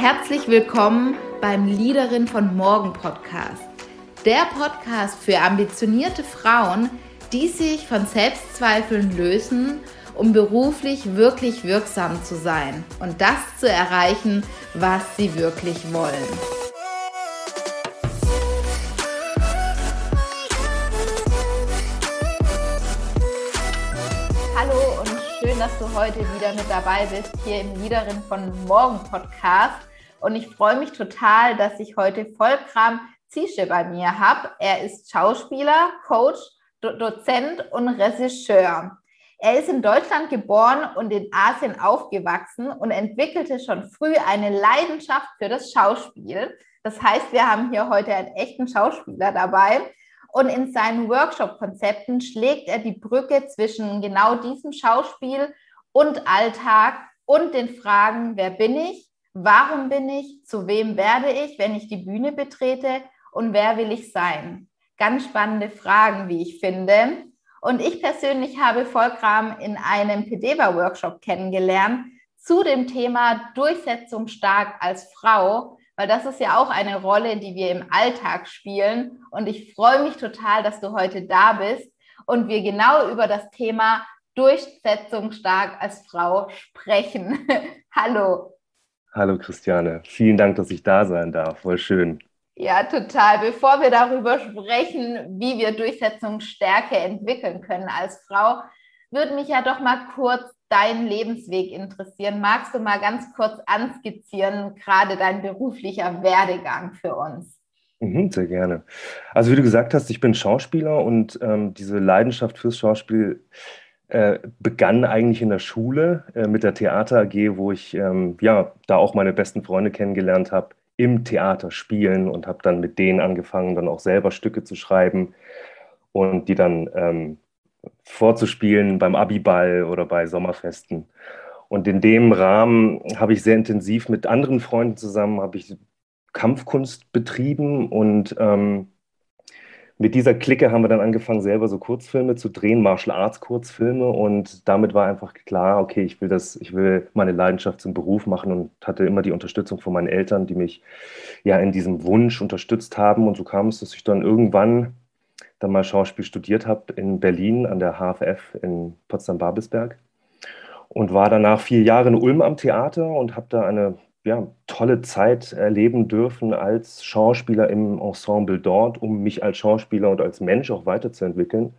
Herzlich willkommen beim Leaderin von Morgen Podcast. Der Podcast für ambitionierte Frauen, die sich von Selbstzweifeln lösen, um beruflich wirklich wirksam zu sein und das zu erreichen, was sie wirklich wollen. Hallo und schön, dass du heute wieder mit dabei bist hier im Leaderin von Morgen Podcast. Und ich freue mich total, dass ich heute Vollkram Ziesche bei mir habe. Er ist Schauspieler, Coach, Dozent und Regisseur. Er ist in Deutschland geboren und in Asien aufgewachsen und entwickelte schon früh eine Leidenschaft für das Schauspiel. Das heißt, wir haben hier heute einen echten Schauspieler dabei. Und in seinen Workshop-Konzepten schlägt er die Brücke zwischen genau diesem Schauspiel und Alltag und den Fragen, wer bin ich, warum bin ich, zu wem werde ich, wenn ich die Bühne betrete und wer will ich sein? Ganz spannende Fragen, wie ich finde. Und ich persönlich habe Vollkram in einem Pedeva-Workshop kennengelernt zu dem Thema Durchsetzung stark als Frau, weil das ist ja auch eine Rolle, die wir im Alltag spielen. Und ich freue mich total, dass du heute da bist und wir genau über das Thema Durchsetzung stark als Frau sprechen. Hallo. Hallo Christiane, vielen Dank, dass ich da sein darf. Voll schön. Ja, total. Bevor wir darüber sprechen, wie wir Durchsetzungsstärke entwickeln können als Frau, würde mich ja doch mal kurz deinen Lebensweg interessieren. Magst du mal ganz kurz anskizzieren, gerade dein beruflicher Werdegang für uns? Sehr gerne. Also wie du gesagt hast, ich bin Schauspieler und diese Leidenschaft fürs Schauspiel begann eigentlich in der Schule mit der Theater AG, wo ich da auch meine besten Freunde kennengelernt habe, im Theater spielen und habe dann mit denen angefangen, dann auch selber Stücke zu schreiben und die dann vorzuspielen beim Abiball oder bei Sommerfesten. Und in dem Rahmen habe ich sehr intensiv mit anderen Freunden zusammen, habe ich Kampfkunst betrieben und mit dieser Clique haben wir dann angefangen, selber so Kurzfilme zu drehen, Martial Arts Kurzfilme, und damit war einfach klar, okay, ich will meine Leidenschaft zum Beruf machen und hatte immer die Unterstützung von meinen Eltern, die mich ja in diesem Wunsch unterstützt haben, und so kam es, dass ich dann irgendwann dann mal Schauspiel studiert habe in Berlin an der HFF in Potsdam-Babelsberg und war danach 4 Jahre in Ulm am Theater und habe da eine tolle Zeit erleben dürfen als Schauspieler im Ensemble dort, um mich als Schauspieler und als Mensch auch weiterzuentwickeln.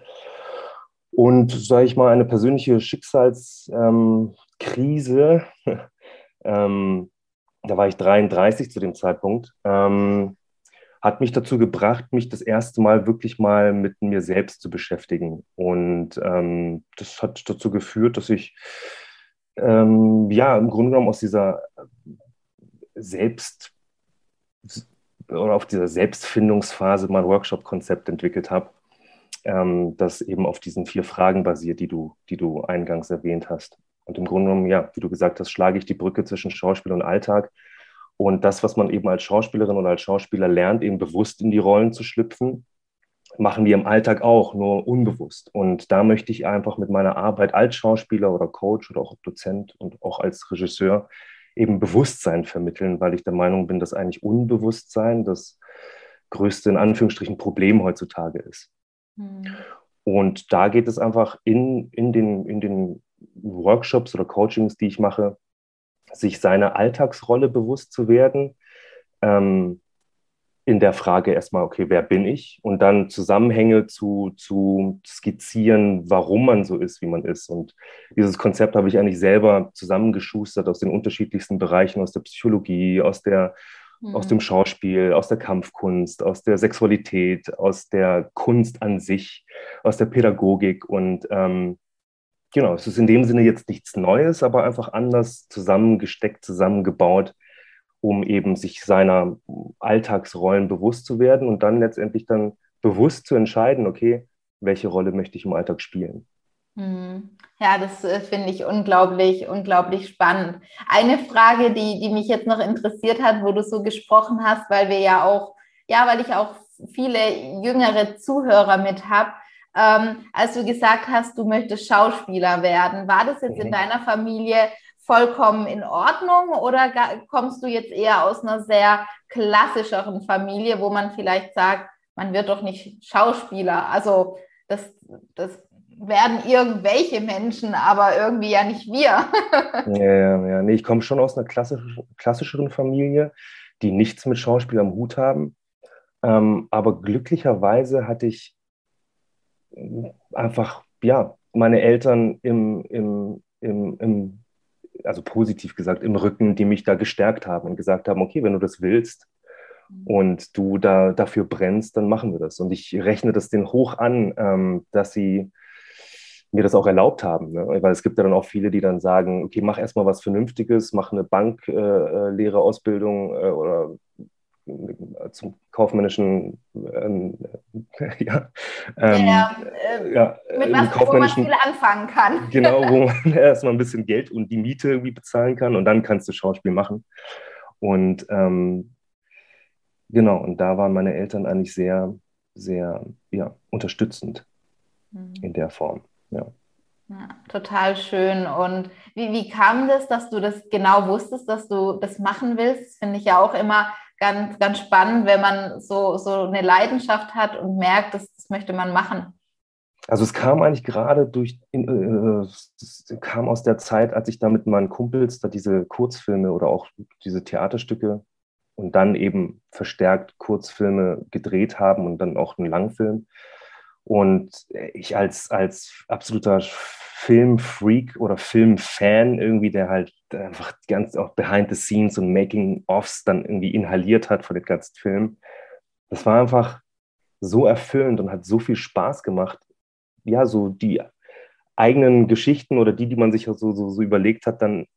Und sage ich mal, eine persönliche Schicksalskrise, da war ich 33 zu dem Zeitpunkt, hat mich dazu gebracht, mich das erste Mal wirklich mal mit mir selbst zu beschäftigen. Und das hat dazu geführt, dass ich im Grunde genommen aus dieser Selbstfindungsphase mein Workshop-Konzept entwickelt habe, das eben auf diesen 4 Fragen basiert, die du eingangs erwähnt hast. Und im Grunde genommen, ja, wie du gesagt hast, schlage ich die Brücke zwischen Schauspiel und Alltag. Und das, was man eben als Schauspielerin oder als Schauspieler lernt, eben bewusst in die Rollen zu schlüpfen, machen wir im Alltag auch, nur unbewusst. Und da möchte ich einfach mit meiner Arbeit als Schauspieler oder Coach oder auch Dozent und auch als Regisseur eben Bewusstsein vermitteln, weil ich der Meinung bin, dass eigentlich Unbewusstsein das größte, in Anführungsstrichen, Problem heutzutage ist. Mhm. Und da geht es einfach in den Workshops oder Coachings, die ich mache, sich seiner Alltagsrolle bewusst zu werden, in der Frage erstmal, okay, wer bin ich? Und dann Zusammenhänge zu skizzieren, warum man so ist, wie man ist. Und dieses Konzept habe ich eigentlich selber zusammengeschustert aus den unterschiedlichsten Bereichen, aus der Psychologie, aus dem Schauspiel, aus der Kampfkunst, aus der Sexualität, aus der Kunst an sich, aus der Pädagogik und genau, es ist in dem Sinne jetzt nichts Neues, aber einfach anders zusammengesteckt, zusammengebaut, um eben sich seiner Alltagsrollen bewusst zu werden und dann letztendlich dann bewusst zu entscheiden, okay, welche Rolle möchte ich im Alltag spielen? Ja, das finde ich unglaublich spannend. Eine Frage, die mich jetzt noch interessiert hat, wo du so gesprochen hast, weil ich auch viele jüngere Zuhörer mit habe. Als du gesagt hast, du möchtest Schauspieler werden, war das jetzt in deiner Familie vollkommen in Ordnung oder kommst du jetzt eher aus einer sehr klassischeren Familie, wo man vielleicht sagt, man wird doch nicht Schauspieler, also das werden irgendwelche Menschen, aber irgendwie ja nicht wir. Ja. Nee, ich komme schon aus einer klassischeren Familie, die nichts mit Schauspiel am Hut haben, aber glücklicherweise hatte ich einfach, ja, meine Eltern also positiv gesagt, im Rücken, die mich da gestärkt haben und gesagt haben, okay, wenn du das willst und du dafür brennst, dann machen wir das. Und ich rechne das denen hoch an, dass sie mir das auch erlaubt haben, ne? Weil es gibt ja dann auch viele, die dann sagen, okay, mach erstmal was Vernünftiges, mach eine Banklehrerausbildung oder zum kaufmännischen mit was, wo man viel anfangen kann. Genau, wo man erstmal ein bisschen Geld und die Miete irgendwie bezahlen kann und dann kannst du Schauspiel machen. Und und da waren meine Eltern eigentlich sehr, sehr unterstützend in der Form. Ja. Ja, total schön. Und wie kam das, dass du das genau wusstest, dass du das machen willst? Finde ich ja auch immer ganz, ganz spannend, wenn man so eine Leidenschaft hat und merkt, das möchte man machen. Also es kam eigentlich gerade kam aus der Zeit, als ich da mit meinen Kumpels da diese Kurzfilme oder auch diese Theaterstücke und dann eben verstärkt Kurzfilme gedreht haben und dann auch einen Langfilm. Und ich als absoluter Filmfreak oder Filmfan irgendwie, der halt einfach ganz auch behind the scenes und Making-ofs dann irgendwie inhaliert hat von dem ganzen Film. Das war einfach so erfüllend und hat so viel Spaß gemacht. Ja, so die eigenen Geschichten oder die man sich so überlegt hat, dann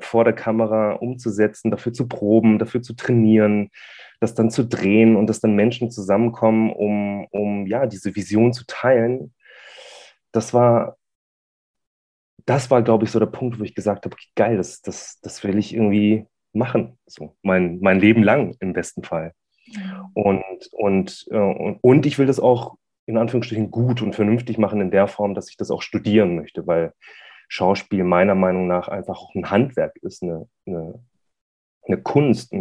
vor der Kamera umzusetzen, dafür zu proben, dafür zu trainieren, das dann zu drehen und dass dann Menschen zusammenkommen, um diese Vision zu teilen. Das war, glaube ich, so der Punkt, wo ich gesagt habe, okay, geil, das will ich irgendwie machen, so mein Leben lang im besten Fall. Und ich will das auch in Anführungsstrichen gut und vernünftig machen in der Form, dass ich das auch studieren möchte, weil Schauspiel meiner Meinung nach einfach auch ein Handwerk ist, eine Kunst,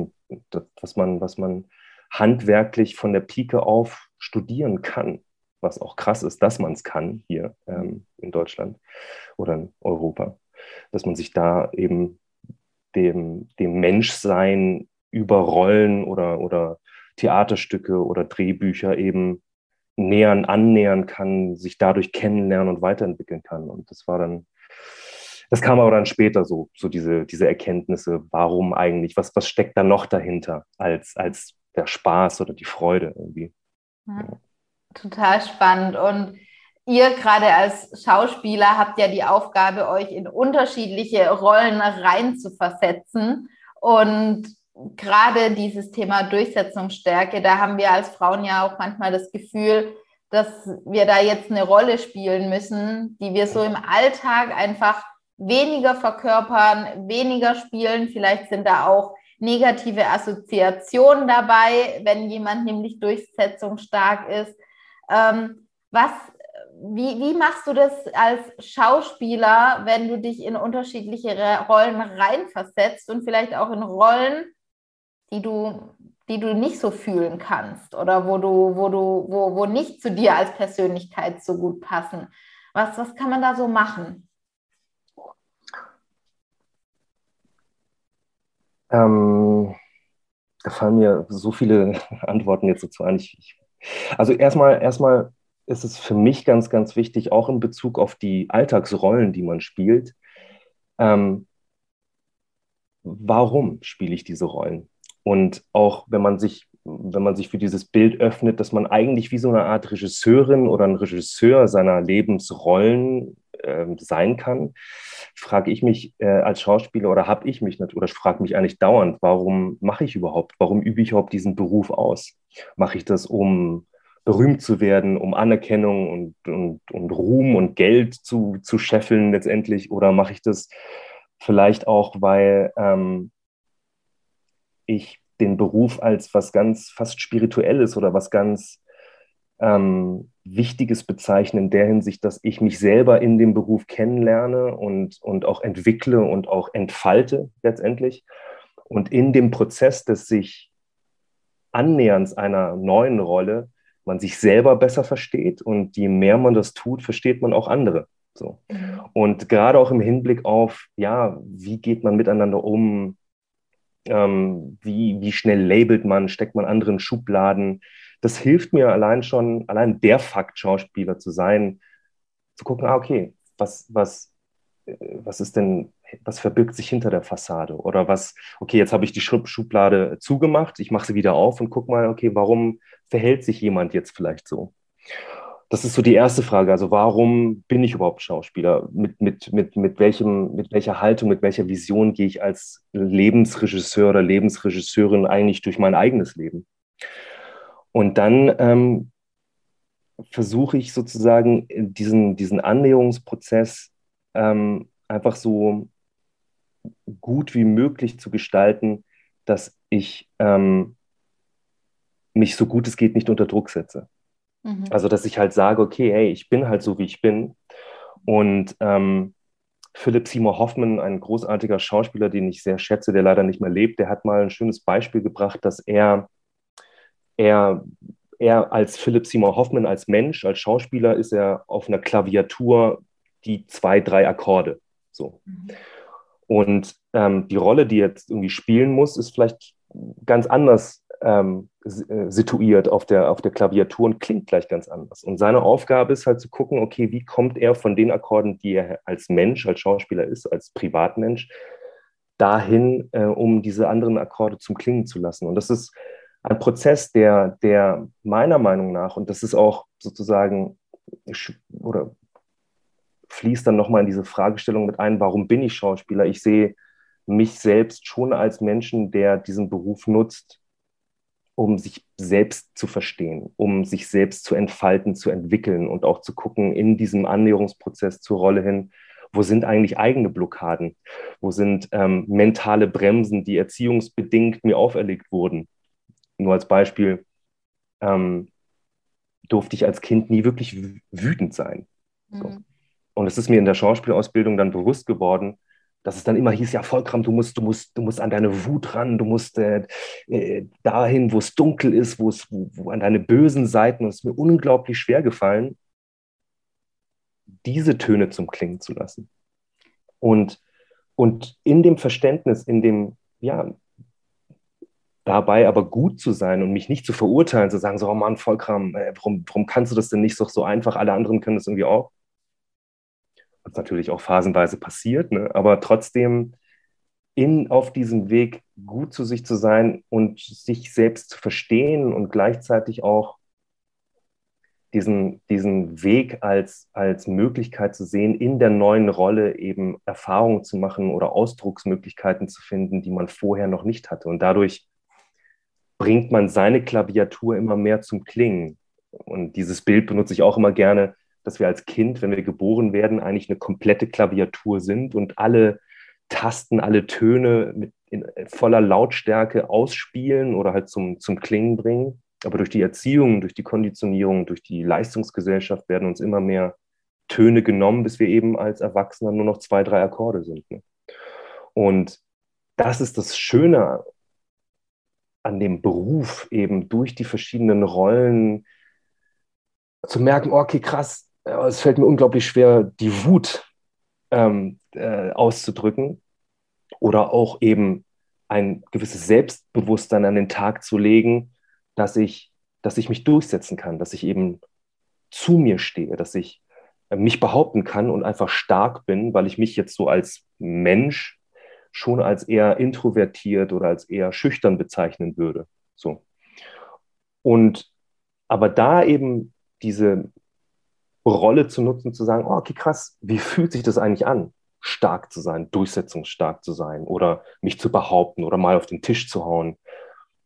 was man handwerklich von der Pike auf studieren kann. Was auch krass ist, dass man es kann hier in Deutschland oder in Europa, dass man sich da eben dem Menschsein über Rollen oder Theaterstücke oder Drehbücher eben annähern kann, sich dadurch kennenlernen und weiterentwickeln kann. Und das kam aber dann später so diese Erkenntnisse, warum eigentlich, was steckt da noch dahinter als der Spaß oder die Freude irgendwie. Ja. Total spannend. Und ihr gerade als Schauspieler habt ja die Aufgabe, euch in unterschiedliche Rollen rein zu versetzen. Und gerade dieses Thema Durchsetzungsstärke, da haben wir als Frauen ja auch manchmal das Gefühl, dass wir da jetzt eine Rolle spielen müssen, die wir so im Alltag einfach weniger verkörpern, weniger spielen. Vielleicht sind da auch negative Assoziationen dabei, wenn jemand nämlich durchsetzungsstark ist. Wie machst du das als Schauspieler, wenn du dich in unterschiedliche Rollen reinversetzt und vielleicht auch in Rollen, die du nicht so fühlen kannst oder wo nicht zu dir als Persönlichkeit so gut passen? Was kann man da so machen? Da fallen mir so viele Antworten jetzt dazu an. Also erstmal ist es für mich ganz, ganz wichtig, auch in Bezug auf die Alltagsrollen, die man spielt. Warum spiele ich diese Rollen? Und auch wenn man sich für dieses Bild öffnet, dass man eigentlich wie so eine Art Regisseurin oder ein Regisseur seiner Lebensrollen sein kann, frage ich mich als Schauspieler frage mich eigentlich dauernd, warum übe ich überhaupt diesen Beruf aus? Mache ich das, um berühmt zu werden, um Anerkennung und Ruhm und Geld zu scheffeln letztendlich? Oder mache ich das vielleicht auch, weil ich den Beruf als was ganz fast Spirituelles oder was ganz Wichtiges bezeichnen in der Hinsicht, dass ich mich selber in dem Beruf kennenlerne und auch entwickle und auch entfalte letztendlich. Und in dem Prozess des sich Annäherns einer neuen Rolle man sich selber besser versteht, und je mehr man das tut, versteht man auch andere. So. Und gerade auch im Hinblick auf, ja, wie geht man miteinander um, wie schnell labelt man, steckt man anderen in Schubladen. Das hilft mir allein der Fakt, Schauspieler zu sein, zu gucken, okay, was ist denn, was verbirgt sich hinter der Fassade? Oder was, okay, jetzt habe ich die Schublade zugemacht, ich mache sie wieder auf und gucke mal, okay, warum verhält sich jemand jetzt vielleicht so? Das ist so die erste Frage, also warum bin ich überhaupt Schauspieler? Mit welcher Haltung, mit welcher Vision gehe ich als Lebensregisseur oder Lebensregisseurin eigentlich durch mein eigenes Leben? Und dann versuche ich sozusagen diesen Annäherungsprozess einfach so gut wie möglich zu gestalten, dass ich mich so gut es geht nicht unter Druck setze. Mhm. Also dass ich halt sage, okay, hey, ich bin halt so, wie ich bin. Und Philip Seymour Hoffman, ein großartiger Schauspieler, den ich sehr schätze, der leider nicht mehr lebt, der hat mal ein schönes Beispiel gebracht, dass er als Philip Seymour Hoffman, als Mensch, als Schauspieler, ist er auf einer Klaviatur die 2, 3 Akkorde. So. Mhm. Und die Rolle, die er jetzt irgendwie spielen muss, ist vielleicht ganz anders situiert auf der Klaviatur und klingt gleich ganz anders. Und seine Aufgabe ist halt zu gucken, okay, wie kommt er von den Akkorden, die er als Mensch, als Schauspieler ist, als Privatmensch, dahin, um diese anderen Akkorde zum Klingen zu lassen. Und das ist ein Prozess, der meiner Meinung nach, und das ist auch sozusagen, oder fließt dann nochmal in diese Fragestellung mit ein, warum bin ich Schauspieler? Ich sehe mich selbst schon als Menschen, der diesen Beruf nutzt, um sich selbst zu verstehen, um sich selbst zu entfalten, zu entwickeln und auch zu gucken in diesem Annäherungsprozess zur Rolle hin, wo sind eigentlich eigene Blockaden? Wo sind mentale Bremsen, die erziehungsbedingt mir auferlegt wurden? Nur als Beispiel, durfte ich als Kind nie wirklich wütend sein. Mhm. So. Und es ist mir in der Schauspielausbildung dann bewusst geworden, dass es dann immer hieß, ja, Vollkram, du musst an deine Wut ran, du musst dahin, wo es dunkel ist, wo an deine bösen Seiten. Und es ist mir unglaublich schwer gefallen, diese Töne zum Klingen zu lassen. Und in dem Verständnis, in dem, ja, dabei aber gut zu sein und mich nicht zu verurteilen, zu sagen, so, oh Mann, Vollkram, warum kannst du das denn nicht so einfach? Alle anderen können das irgendwie auch. Was natürlich auch phasenweise passiert, ne? Aber trotzdem auf diesem Weg gut zu sich zu sein und sich selbst zu verstehen und gleichzeitig auch diesen Weg als Möglichkeit zu sehen, in der neuen Rolle eben Erfahrungen zu machen oder Ausdrucksmöglichkeiten zu finden, die man vorher noch nicht hatte. Und dadurch bringt man seine Klaviatur immer mehr zum Klingen. Und dieses Bild benutze ich auch immer gerne, dass wir als Kind, wenn wir geboren werden, eigentlich eine komplette Klaviatur sind und alle Tasten, alle Töne in voller Lautstärke ausspielen oder halt zum Klingen bringen. Aber durch die Erziehung, durch die Konditionierung, durch die Leistungsgesellschaft werden uns immer mehr Töne genommen, bis wir eben als Erwachsener nur noch 2, 3 Akkorde sind. Ne? Und das ist das Schöne an dem Beruf, eben durch die verschiedenen Rollen zu merken, okay, krass, es fällt mir unglaublich schwer, die Wut auszudrücken oder auch eben ein gewisses Selbstbewusstsein an den Tag zu legen, dass ich mich durchsetzen kann, dass ich eben zu mir stehe, dass ich mich behaupten kann und einfach stark bin, weil ich mich jetzt so als Mensch schon als eher introvertiert oder als eher schüchtern bezeichnen würde. So. Aber da eben diese Rolle zu nutzen, zu sagen, oh, okay, krass, wie fühlt sich das eigentlich an, stark zu sein, durchsetzungsstark zu sein oder mich zu behaupten oder mal auf den Tisch zu hauen.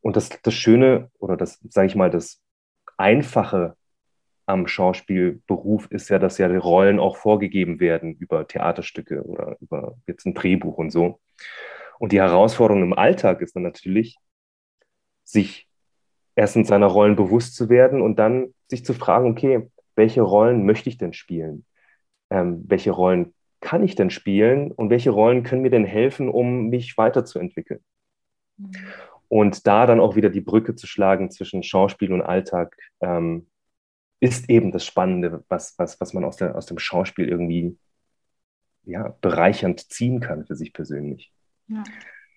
Und das Schöne oder das, sage ich mal, das Einfache am Schauspielberuf ist ja, dass ja die Rollen auch vorgegeben werden über Theaterstücke oder über jetzt ein Drehbuch und so. Und die Herausforderung im Alltag ist dann natürlich, sich erstens seiner Rollen bewusst zu werden und dann sich zu fragen, okay, welche Rollen möchte ich denn spielen? Welche Rollen kann ich denn spielen? Und welche Rollen können mir denn helfen, um mich weiterzuentwickeln? Mhm. Und da dann auch wieder die Brücke zu schlagen zwischen Schauspiel und Alltag, ist eben das Spannende, was man aus dem Schauspiel irgendwie bereichernd ziehen kann für sich persönlich. Ja.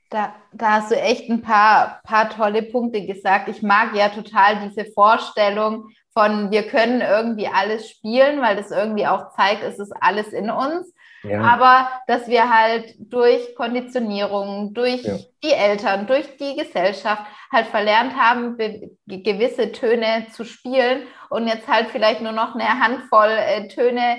Da hast du echt ein paar tolle Punkte gesagt. Ich mag ja total diese Vorstellung von, wir können irgendwie alles spielen, weil das irgendwie auch zeigt, es ist alles in uns. Ja. Aber dass wir halt durch Konditionierung, durch die Eltern, durch die Gesellschaft halt verlernt haben, gewisse Töne zu spielen und jetzt halt vielleicht nur noch eine Handvoll Töne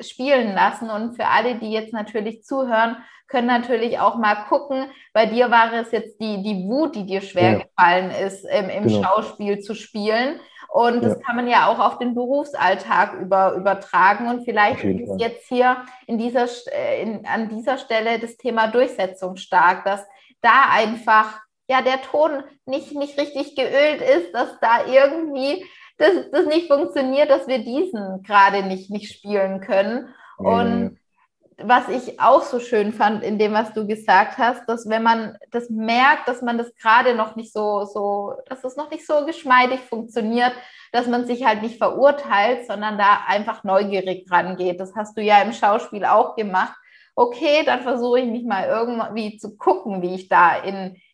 spielen lassen. Und für alle, die jetzt natürlich zuhören, können natürlich auch mal gucken, bei dir war es jetzt die Wut, die dir schwer gefallen ist, im Schauspiel zu spielen. Und das kann man ja auch auf den Berufsalltag übertragen. Und vielleicht ist jetzt hier an dieser Stelle das Thema Durchsetzung stark, dass da einfach der Ton nicht richtig geölt ist, dass da irgendwie das nicht funktioniert, dass wir diesen gerade nicht spielen können. Und was ich auch so schön fand in dem, was du gesagt hast, dass wenn man das merkt, dass man das gerade noch nicht so, dass es noch nicht so geschmeidig funktioniert, dass man sich halt nicht verurteilt, sondern da einfach neugierig rangeht. Das hast du ja im Schauspiel auch gemacht. Okay, dann versuche ich mich mal irgendwie zu gucken, wie ich da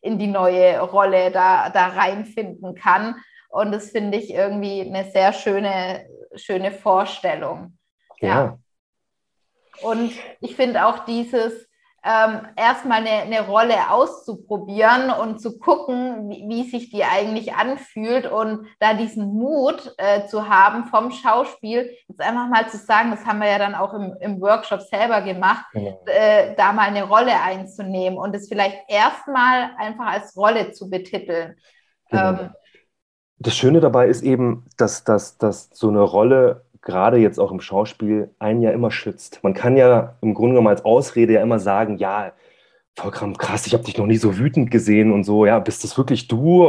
in die neue Rolle da reinfinden kann. Und das finde ich irgendwie eine sehr schöne Vorstellung. Ja. Und ich finde auch dieses, erstmal eine Rolle auszuprobieren und zu gucken, wie sich die eigentlich anfühlt und da diesen Mut zu haben vom Schauspiel, jetzt einfach mal zu sagen, das haben wir ja dann auch im Workshop selber gemacht, da mal eine Rolle einzunehmen und es vielleicht erstmal einfach als Rolle zu betiteln. Das Schöne dabei ist eben, dass so eine Rolle gerade jetzt auch im Schauspiel einen ja immer schützt. Man kann ja im Grunde genommen als Ausrede ja immer sagen, ja, Vollkram, krass, ich habe dich noch nie so wütend gesehen und so, ja, bist das wirklich du?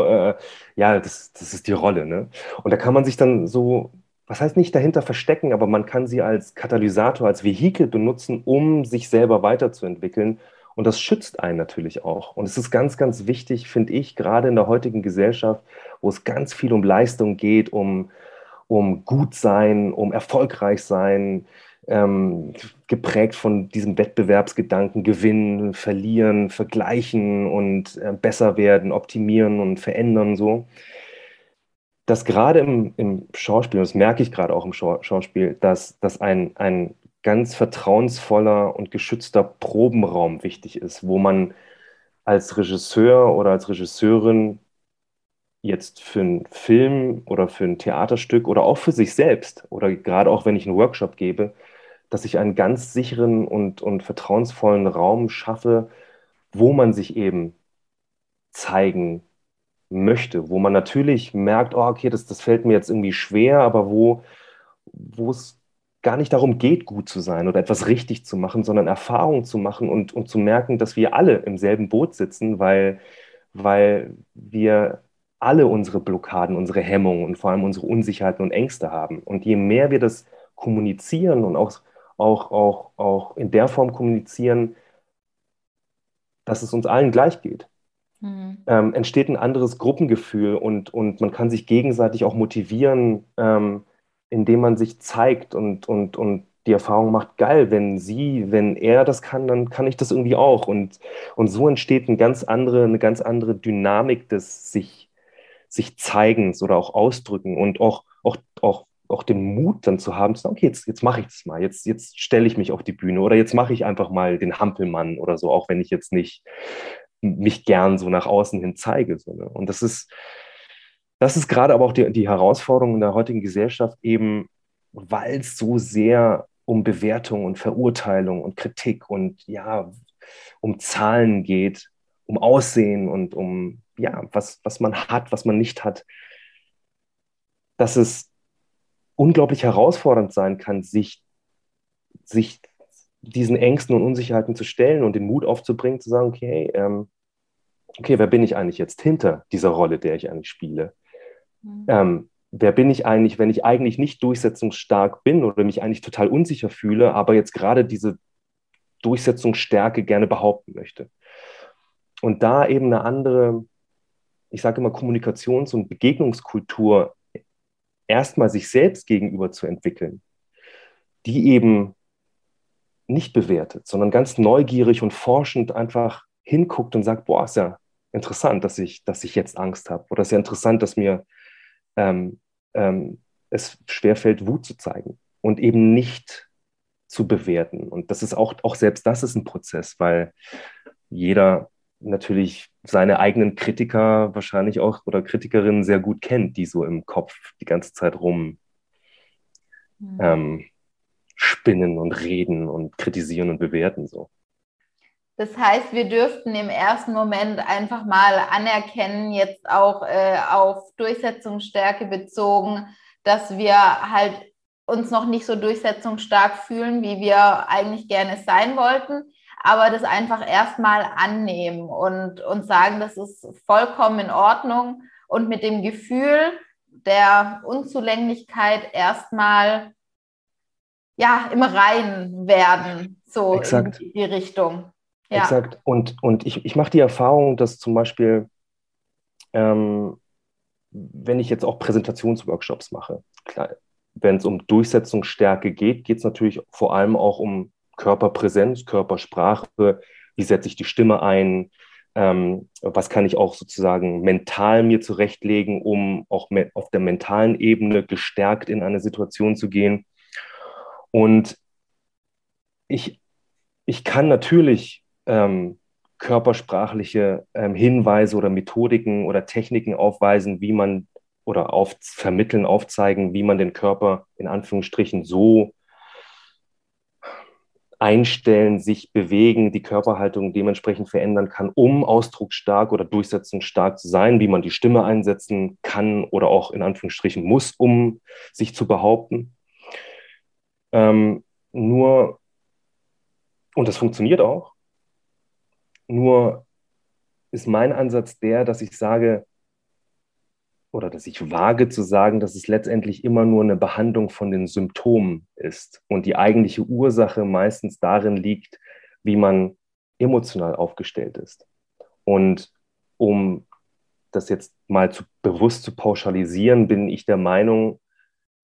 Das ist die Rolle, ne? Und da kann man sich dann so, was heißt nicht dahinter verstecken, aber man kann sie als Katalysator, als Vehikel benutzen, um sich selber weiterzuentwickeln. Und das schützt einen natürlich auch. Und es ist ganz, ganz wichtig, finde ich, gerade in der heutigen Gesellschaft, wo es ganz viel um Leistung geht, um gut sein, um erfolgreich sein, geprägt von diesem Wettbewerbsgedanken, gewinnen, verlieren, vergleichen und besser werden, optimieren und verändern, so. Dass gerade im Schauspiel, und das merke ich gerade auch im Schauspiel, dass ein ganz vertrauensvoller und geschützter Probenraum wichtig ist, wo man als Regisseur oder als Regisseurin jetzt für einen Film oder für ein Theaterstück oder auch für sich selbst oder gerade auch, wenn ich einen Workshop gebe, dass ich einen ganz sicheren und vertrauensvollen Raum schaffe, wo man sich eben zeigen möchte, wo man natürlich merkt, oh, okay, das fällt mir jetzt irgendwie schwer, aber wo es gar nicht darum geht, gut zu sein oder etwas richtig zu machen, sondern Erfahrung zu machen und zu merken, dass wir alle im selben Boot sitzen, weil wir alle unsere Blockaden, unsere Hemmungen und vor allem unsere Unsicherheiten und Ängste haben. Und je mehr wir das kommunizieren und auch in der Form kommunizieren, dass es uns allen gleich geht, entsteht ein anderes Gruppengefühl und man kann sich gegenseitig auch motivieren, indem man sich zeigt und die Erfahrung macht, geil, wenn er das kann, dann kann ich das irgendwie auch. Und so entsteht eine ganz andere Dynamik des sich Zeigens oder auch Ausdrücken und auch den Mut dann zu haben, zu sagen, okay, jetzt mache ich das mal, jetzt stelle ich mich auf die Bühne oder jetzt mache ich einfach mal den Hampelmann oder so, auch wenn ich jetzt nicht mich gern so nach außen hin zeige. So, ne? Und das ist gerade aber auch die Herausforderung in der heutigen Gesellschaft eben, weil es so sehr um Bewertung und Verurteilung und Kritik und um Zahlen geht, um Aussehen und um was man hat, was man nicht hat, dass es unglaublich herausfordernd sein kann, sich diesen Ängsten und Unsicherheiten zu stellen und den Mut aufzubringen, zu sagen, okay, wer bin ich eigentlich jetzt hinter dieser Rolle, der ich eigentlich spiele? wer bin ich eigentlich, wenn ich eigentlich nicht durchsetzungsstark bin oder mich eigentlich total unsicher fühle, aber jetzt gerade diese Durchsetzungsstärke gerne behaupten möchte. Und da eben eine andere, ich sage immer, Kommunikations- und Begegnungskultur erstmal sich selbst gegenüber zu entwickeln, die eben nicht bewertet, sondern ganz neugierig und forschend einfach hinguckt und sagt, boah, ist ja interessant, dass ich jetzt Angst habe. Oder ist ja interessant, dass mir es schwerfällt, Wut zu zeigen und eben nicht zu bewerten. Und das ist auch selbst das ist ein Prozess, weil jeder natürlich seine eigenen Kritiker wahrscheinlich auch oder Kritikerinnen sehr gut kennt, die so im Kopf die ganze Zeit rum spinnen und reden und kritisieren und bewerten. So. Das heißt, wir dürften im ersten Moment einfach mal anerkennen, jetzt auch auf Durchsetzungsstärke bezogen, dass wir halt uns noch nicht so durchsetzungsstark fühlen, wie wir eigentlich gerne sein wollten, aber das einfach erstmal annehmen und sagen, das ist vollkommen in Ordnung und mit dem Gefühl der Unzulänglichkeit erstmal ja, im Reinen werden, so exakt. In die Richtung. Ja. Exakt. Und ich mache die Erfahrung, dass zum Beispiel, wenn ich jetzt auch Präsentationsworkshops mache, wenn es um Durchsetzungsstärke geht, geht es natürlich vor allem auch um Körperpräsenz, Körpersprache, wie setze ich die Stimme ein, was kann ich auch sozusagen mental mir zurechtlegen, um auch auf der mentalen Ebene gestärkt in eine Situation zu gehen. Und ich kann natürlich körpersprachliche Hinweise oder Methodiken oder Techniken aufweisen, wie man oder vermitteln, aufzeigen, wie man den Körper in Anführungsstrichen so einstellen, sich bewegen, die Körperhaltung dementsprechend verändern kann, um ausdrucksstark oder durchsetzungsstark zu sein, wie man die Stimme einsetzen kann oder auch in Anführungsstrichen muss, um sich zu behaupten. Nur, und das funktioniert auch, nur ist mein Ansatz der, dass ich sage, oder dass ich wage zu sagen, dass es letztendlich immer nur eine Behandlung von den Symptomen ist und die eigentliche Ursache meistens darin liegt, wie man emotional aufgestellt ist. Und um das jetzt mal bewusst zu pauschalisieren, bin ich der Meinung,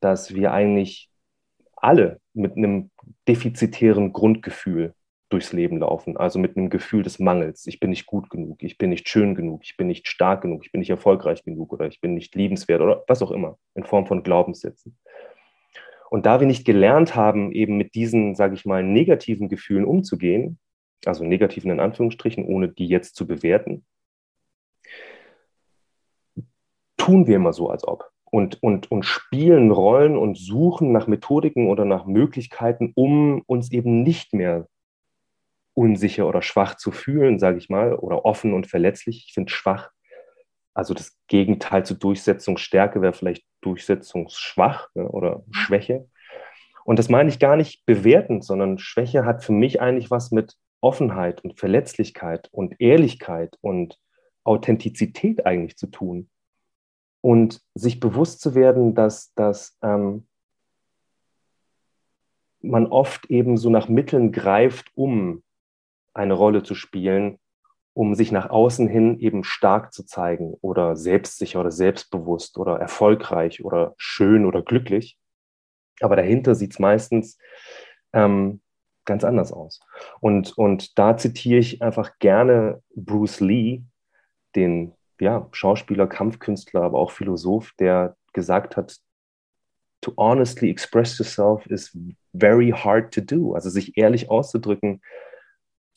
dass wir eigentlich alle mit einem defizitären Grundgefühl durchs Leben laufen, also mit einem Gefühl des Mangels. Ich bin nicht gut genug, ich bin nicht schön genug, ich bin nicht stark genug, ich bin nicht erfolgreich genug oder ich bin nicht liebenswert oder was auch immer, in Form von Glaubenssätzen. Und da wir nicht gelernt haben, eben mit diesen, sage ich mal, negativen Gefühlen umzugehen, also negativen in Anführungsstrichen, ohne die jetzt zu bewerten, tun wir immer so, als ob. Und spielen Rollen und suchen nach Methodiken oder nach Möglichkeiten, um uns eben nicht mehr unsicher oder schwach zu fühlen, sage ich mal, oder offen und verletzlich. Ich finde schwach, also das Gegenteil zu Durchsetzungsstärke wäre vielleicht durchsetzungsschwach, ne, oder Schwäche. Und das meine ich gar nicht bewertend, sondern Schwäche hat für mich eigentlich was mit Offenheit und Verletzlichkeit und Ehrlichkeit und Authentizität eigentlich zu tun. Und sich bewusst zu werden, dass man oft eben so nach Mitteln greift, um eine Rolle zu spielen, um sich nach außen hin eben stark zu zeigen oder selbstsicher oder selbstbewusst oder erfolgreich oder schön oder glücklich. Aber dahinter sieht es meistens ganz anders aus. Und da zitiere ich einfach gerne Bruce Lee, den Schauspieler, Kampfkünstler, aber auch Philosoph, der gesagt hat, to honestly express yourself is very hard to do. Also sich ehrlich auszudrücken.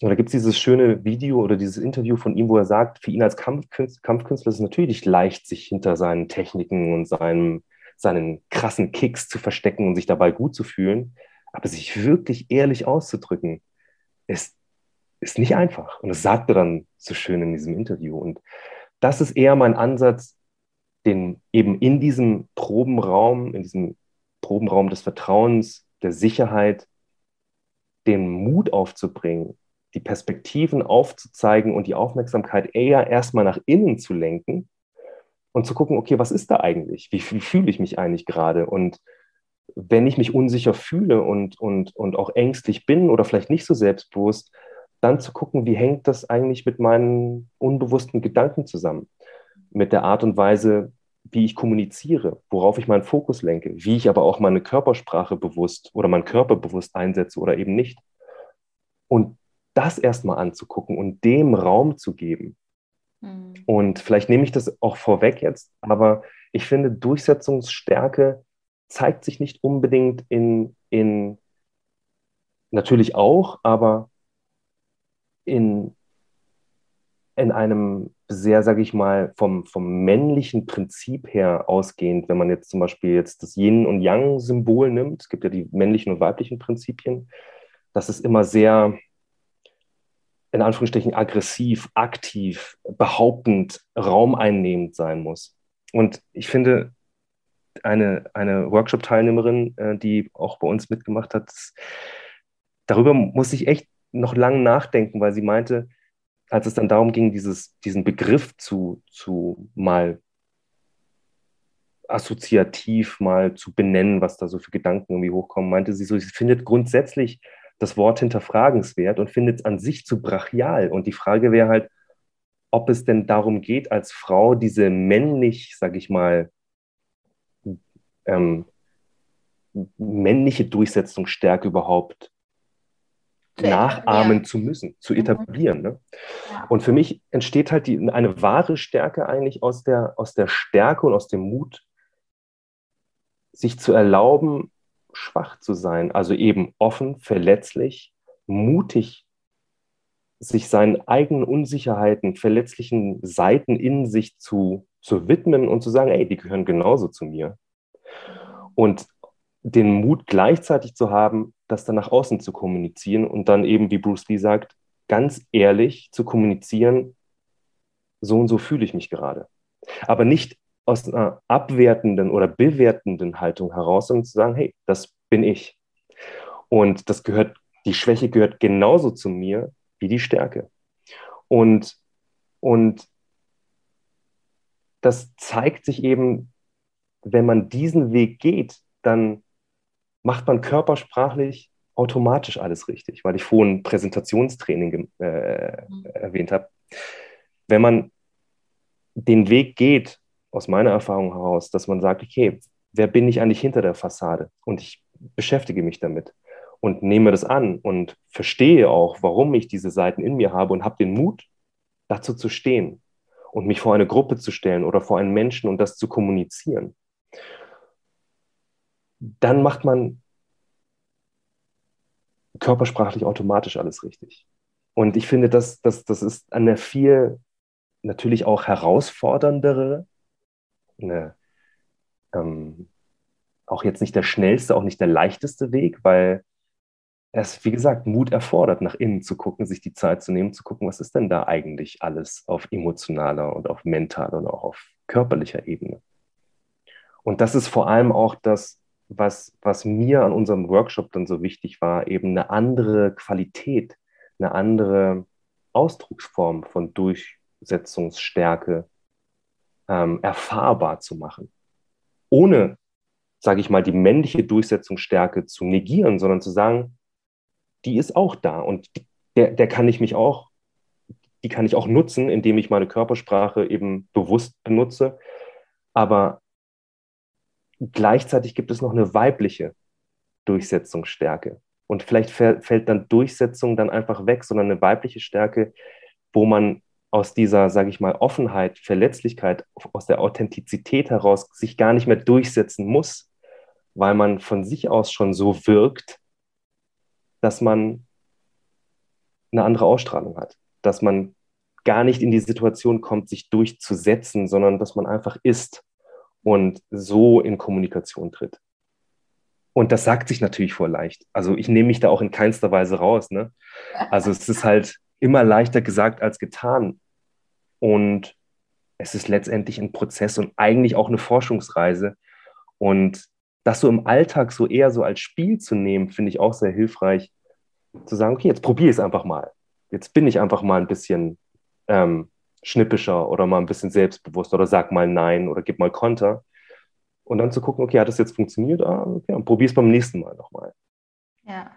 Und da gibt es dieses schöne Video oder dieses Interview von ihm, wo er sagt, für ihn als Kampfkünstler ist es natürlich leicht, sich hinter seinen Techniken und seinen krassen Kicks zu verstecken und sich dabei gut zu fühlen. Aber sich wirklich ehrlich auszudrücken, ist nicht einfach. Und das sagt er dann so schön in diesem Interview. Und das ist eher mein Ansatz, den eben in diesem Probenraum, des Vertrauens, der Sicherheit, den Mut aufzubringen, die Perspektiven aufzuzeigen und die Aufmerksamkeit eher erstmal nach innen zu lenken und zu gucken, okay, was ist da eigentlich? Wie fühle ich mich eigentlich gerade? Und wenn ich mich unsicher fühle und auch ängstlich bin oder vielleicht nicht so selbstbewusst, dann zu gucken, wie hängt das eigentlich mit meinen unbewussten Gedanken zusammen? Mit der Art und Weise, wie ich kommuniziere, worauf ich meinen Fokus lenke, wie ich aber auch meine Körpersprache bewusst oder meinen Körper bewusst einsetze oder eben nicht. Und das erstmal anzugucken und dem Raum zu geben. Mhm. Und vielleicht nehme ich das auch vorweg jetzt, aber ich finde, Durchsetzungsstärke zeigt sich nicht unbedingt in natürlich auch, aber in einem sehr, sage ich mal, vom männlichen Prinzip her ausgehend, wenn man jetzt zum Beispiel jetzt das Yin- und Yang-Symbol nimmt, es gibt ja die männlichen und weiblichen Prinzipien, das ist immer sehr, in Anführungsstrichen, aggressiv, aktiv, behauptend, raumeinnehmend sein muss. Und ich finde, eine Workshop-Teilnehmerin, die auch bei uns mitgemacht hat, darüber muss ich echt noch lange nachdenken, weil sie meinte, als es dann darum ging, diesen Begriff zu mal assoziativ mal zu benennen, was da so für Gedanken irgendwie hochkommen, meinte sie so, sie findet grundsätzlich das Wort hinterfragenswert und findet es an sich zu brachial. Und die Frage wäre halt, ob es denn darum geht, als Frau diese männlich, sag ich mal, männliche Durchsetzungsstärke überhaupt nachahmen zu müssen, zu etablieren. Ne? Ja. Und für mich entsteht halt eine wahre Stärke eigentlich aus der Stärke und aus dem Mut, sich zu erlauben, schwach zu sein. Also eben offen, verletzlich, mutig, sich seinen eigenen Unsicherheiten, verletzlichen Seiten in sich zu widmen und zu sagen, ey, die gehören genauso zu mir. Und den Mut gleichzeitig zu haben, das dann nach außen zu kommunizieren und dann eben, wie Bruce Lee sagt, ganz ehrlich zu kommunizieren, so und so fühle ich mich gerade. Aber nicht aus einer abwertenden oder bewertenden Haltung heraus, sondern zu sagen, hey, das bin ich. Und die Schwäche gehört genauso zu mir wie die Stärke. Und das zeigt sich eben, wenn man diesen Weg geht, dann macht man körpersprachlich automatisch alles richtig, weil ich vorhin Präsentationstraining erwähnt habe. Wenn man den Weg geht, aus meiner Erfahrung heraus, dass man sagt, okay, wer bin ich eigentlich hinter der Fassade? Und ich beschäftige mich damit und nehme das an und verstehe auch, warum ich diese Seiten in mir habe und habe den Mut, dazu zu stehen und mich vor eine Gruppe zu stellen oder vor einen Menschen und das zu kommunizieren. Dann macht man körpersprachlich automatisch alles richtig. Und ich finde, das ist eine viel natürlich auch herausforderndere, auch jetzt nicht der schnellste, auch nicht der leichteste Weg, weil es, wie gesagt, Mut erfordert, nach innen zu gucken, sich die Zeit zu nehmen, zu gucken, was ist denn da eigentlich alles auf emotionaler und auf mentaler und auch auf körperlicher Ebene. Und das ist vor allem auch das, was mir an unserem Workshop dann so wichtig war, eben eine andere Qualität, eine andere Ausdrucksform von Durchsetzungsstärke erfahrbar zu machen. Ohne, sage ich mal, die männliche Durchsetzungsstärke zu negieren, sondern zu sagen, die ist auch da und die kann ich auch nutzen, indem ich meine Körpersprache eben bewusst benutze, aber gleichzeitig gibt es noch eine weibliche Durchsetzungsstärke. Und vielleicht fällt dann Durchsetzung dann einfach weg, sondern eine weibliche Stärke, wo man aus dieser, sage ich mal, Offenheit, Verletzlichkeit, aus der Authentizität heraus sich gar nicht mehr durchsetzen muss, weil man von sich aus schon so wirkt, dass man eine andere Ausstrahlung hat. Dass man gar nicht in die Situation kommt, sich durchzusetzen, sondern dass man einfach ist. Und so in Kommunikation tritt. Und das sagt sich natürlich voll leicht. Also ich nehme mich da auch in keinster Weise raus. Ne? Also es ist halt immer leichter gesagt als getan. Und es ist letztendlich ein Prozess und eigentlich auch eine Forschungsreise. Und das so im Alltag so eher so als Spiel zu nehmen, finde ich auch sehr hilfreich. Zu sagen, okay, jetzt probiere ich es einfach mal. Jetzt bin ich einfach mal ein bisschen schnippischer oder mal ein bisschen selbstbewusster oder sag mal Nein oder gib mal Konter. Und dann zu gucken, okay, hat das jetzt funktioniert? Ah, okay, und probier es beim nächsten Mal nochmal. Ja.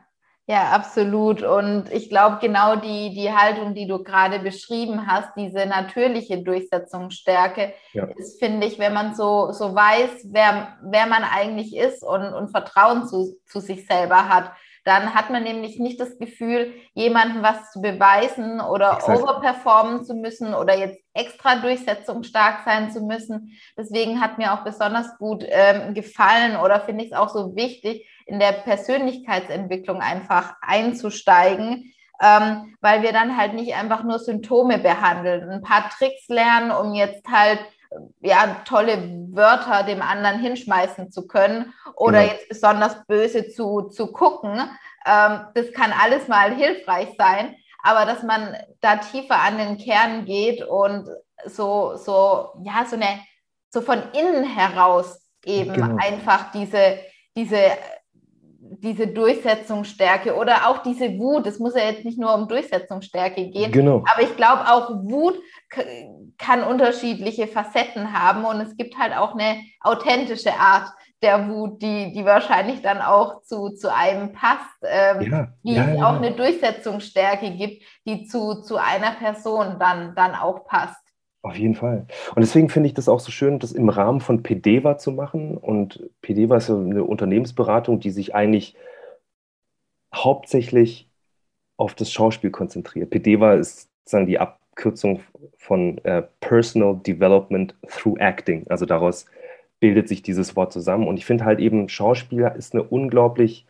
Ja, absolut. Und ich glaube, genau die Haltung, die du gerade beschrieben hast, diese natürliche Durchsetzungsstärke, ist, finde ich, wenn man so weiß, wer man eigentlich ist und Vertrauen zu sich selber hat, dann hat man nämlich nicht das Gefühl, jemandem was zu beweisen oder overperformen zu müssen oder jetzt extra durchsetzungsstark sein zu müssen. Deswegen hat mir auch besonders gut gefallen oder finde ich es auch so wichtig, in der Persönlichkeitsentwicklung einfach einzusteigen, weil wir dann halt nicht einfach nur Symptome behandeln, ein paar Tricks lernen, um jetzt halt tolle Wörter dem anderen hinschmeißen zu können oder jetzt besonders böse zu gucken. Das kann alles mal hilfreich sein, aber dass man da tiefer an den Kern geht und so von innen heraus eben einfach diese Durchsetzungsstärke oder auch diese Wut, es muss ja jetzt nicht nur um Durchsetzungsstärke gehen, aber ich glaube auch Wut kann unterschiedliche Facetten haben und es gibt halt auch eine authentische Art der Wut, die wahrscheinlich dann auch zu einem passt, die auch eine Durchsetzungsstärke gibt, die zu einer Person dann auch passt. Auf jeden Fall. Und deswegen finde ich das auch so schön, das im Rahmen von Pedeva zu machen. Und Pedeva ist eine Unternehmensberatung, die sich eigentlich hauptsächlich auf das Schauspiel konzentriert. Pedeva ist sozusagen die Abkürzung von Personal Development through Acting. Also daraus bildet sich dieses Wort zusammen. Und ich finde halt eben, Schauspieler ist eine unglaublich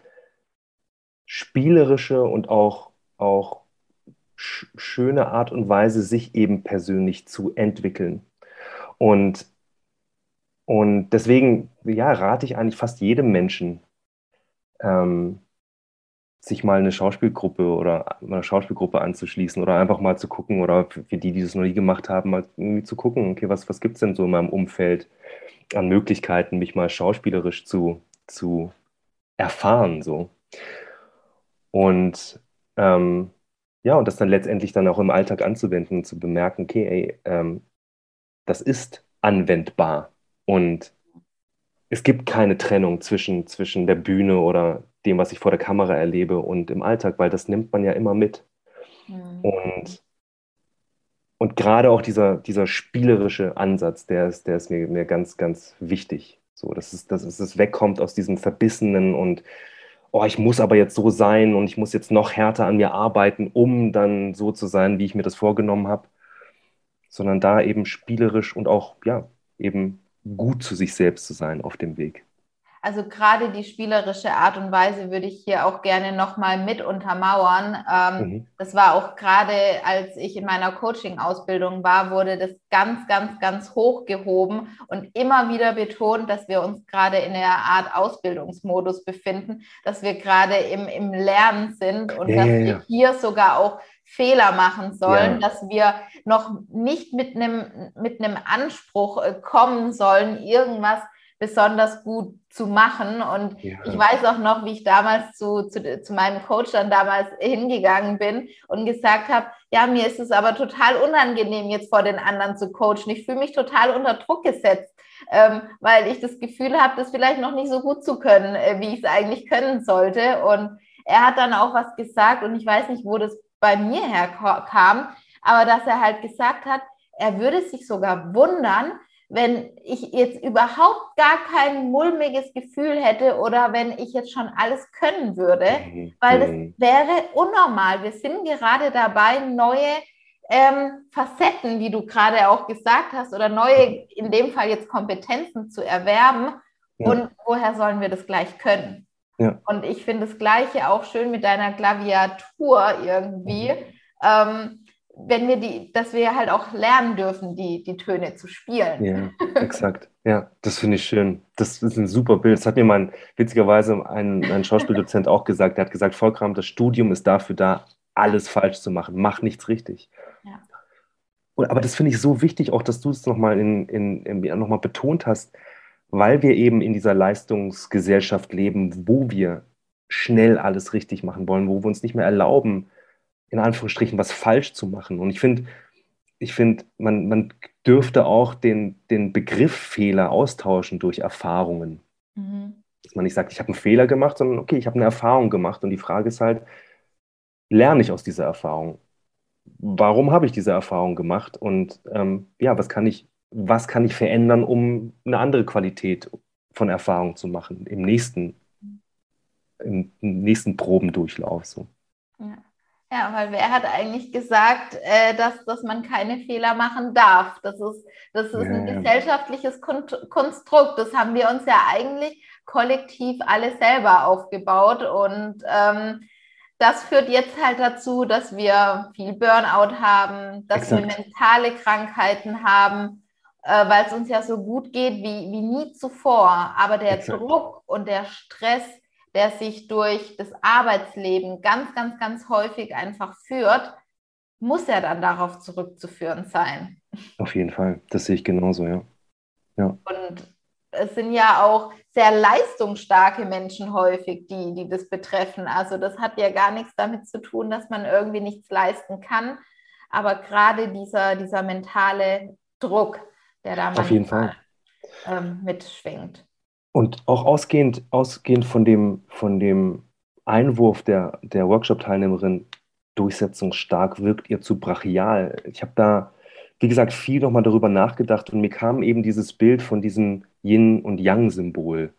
spielerische und auch schöne Art und Weise, sich eben persönlich zu entwickeln. Und deswegen rate ich eigentlich fast jedem Menschen, sich mal eine Schauspielgruppe anzuschließen oder einfach mal zu gucken oder für die das noch nie gemacht haben, mal irgendwie zu gucken, okay, was gibt es denn so in meinem Umfeld an Möglichkeiten, mich mal schauspielerisch zu erfahren. So. Und und das dann letztendlich dann auch im Alltag anzuwenden und zu bemerken, okay, das ist anwendbar und es gibt keine Trennung zwischen der Bühne oder dem, was ich vor der Kamera erlebe und im Alltag, weil das nimmt man ja immer mit. Mhm. Und gerade auch dieser spielerische Ansatz, der ist mir ganz, ganz wichtig. So, dass es wegkommt aus diesem Verbissenen und ich muss aber jetzt so sein und ich muss jetzt noch härter an mir arbeiten, um dann so zu sein, wie ich mir das vorgenommen habe, sondern da eben spielerisch und auch eben gut zu sich selbst zu sein auf dem Weg. Also gerade die spielerische Art und Weise würde ich hier auch gerne nochmal mit untermauern. Das war auch gerade, als ich in meiner Coaching-Ausbildung war, wurde das ganz, ganz, ganz hoch gehoben und immer wieder betont, dass wir uns gerade in einer Art Ausbildungsmodus befinden, dass wir gerade im Lernen sind und wir hier sogar auch Fehler machen sollen, dass wir noch nicht mit einem Anspruch kommen sollen, irgendwas besonders gut zu machen. Und ich weiß auch noch, wie ich damals zu meinem Coach dann damals hingegangen bin und gesagt habe, mir ist es aber total unangenehm, jetzt vor den anderen zu coachen. Ich fühle mich total unter Druck gesetzt, weil ich das Gefühl habe, das vielleicht noch nicht so gut zu können, wie ich es eigentlich können sollte. Und er hat dann auch was gesagt und ich weiß nicht, wo das bei mir herkam, aber dass er halt gesagt hat, er würde sich sogar wundern, wenn ich jetzt überhaupt gar kein mulmiges Gefühl hätte oder wenn ich jetzt schon alles können würde, weil das wäre unnormal. Wir sind gerade dabei, neue Facetten, wie du gerade auch gesagt hast, oder neue, in dem Fall jetzt Kompetenzen zu erwerben. Ja. Und woher sollen wir das gleich können? Ja. Und ich finde das Gleiche auch schön mit deiner Klaviatur irgendwie, dass wir halt auch lernen dürfen, die Töne zu spielen. Ja, exakt. Ja, das finde ich schön. Das ist ein super Bild. Das hat mir witzigerweise ein Schauspieldozent auch gesagt. Der hat gesagt, Vollkram, das Studium ist dafür da, alles falsch zu machen. Mach nichts richtig. Ja. Aber das finde ich so wichtig, auch dass du es nochmal noch mal betont hast, weil wir eben in dieser Leistungsgesellschaft leben, wo wir schnell alles richtig machen wollen, wo wir uns nicht mehr erlauben, in Anführungsstrichen was falsch zu machen. Und ich finde, ich finde, man dürfte auch den Begriff Fehler austauschen durch Erfahrungen. Mhm. Dass man nicht sagt, ich habe einen Fehler gemacht, sondern okay, ich habe eine Erfahrung gemacht. Und die Frage ist halt, lerne ich aus dieser Erfahrung? Warum habe ich diese Erfahrung gemacht? Und ja, was kann ich verändern, um eine andere Qualität von Erfahrung zu machen im nächsten Probendurchlauf? So. Ja. Ja, weil wer hat eigentlich gesagt, dass man keine Fehler machen darf? Das ist ein gesellschaftliches Konstrukt. Das haben wir uns ja eigentlich kollektiv alle selber aufgebaut. Und das führt jetzt halt dazu, dass wir viel Burnout haben, dass wir mentale Krankheiten haben, weil es uns ja so gut geht wie nie zuvor. Aber der Druck und der Stress, der sich durch das Arbeitsleben ganz, ganz, ganz häufig einfach führt, muss ja dann darauf zurückzuführen sein. Auf jeden Fall, das sehe ich genauso, ja. Und es sind ja auch sehr leistungsstarke Menschen häufig, die das betreffen. Also das hat ja gar nichts damit zu tun, dass man irgendwie nichts leisten kann, aber gerade dieser mentale Druck, der da manchmal mitschwingt. Und auch ausgehend von dem Einwurf der Workshop-Teilnehmerin, durchsetzungsstark wirkt ihr zu brachial. Ich habe da, wie gesagt, viel nochmal darüber nachgedacht und mir kam eben dieses Bild von diesem Yin- und Yang-Symbol.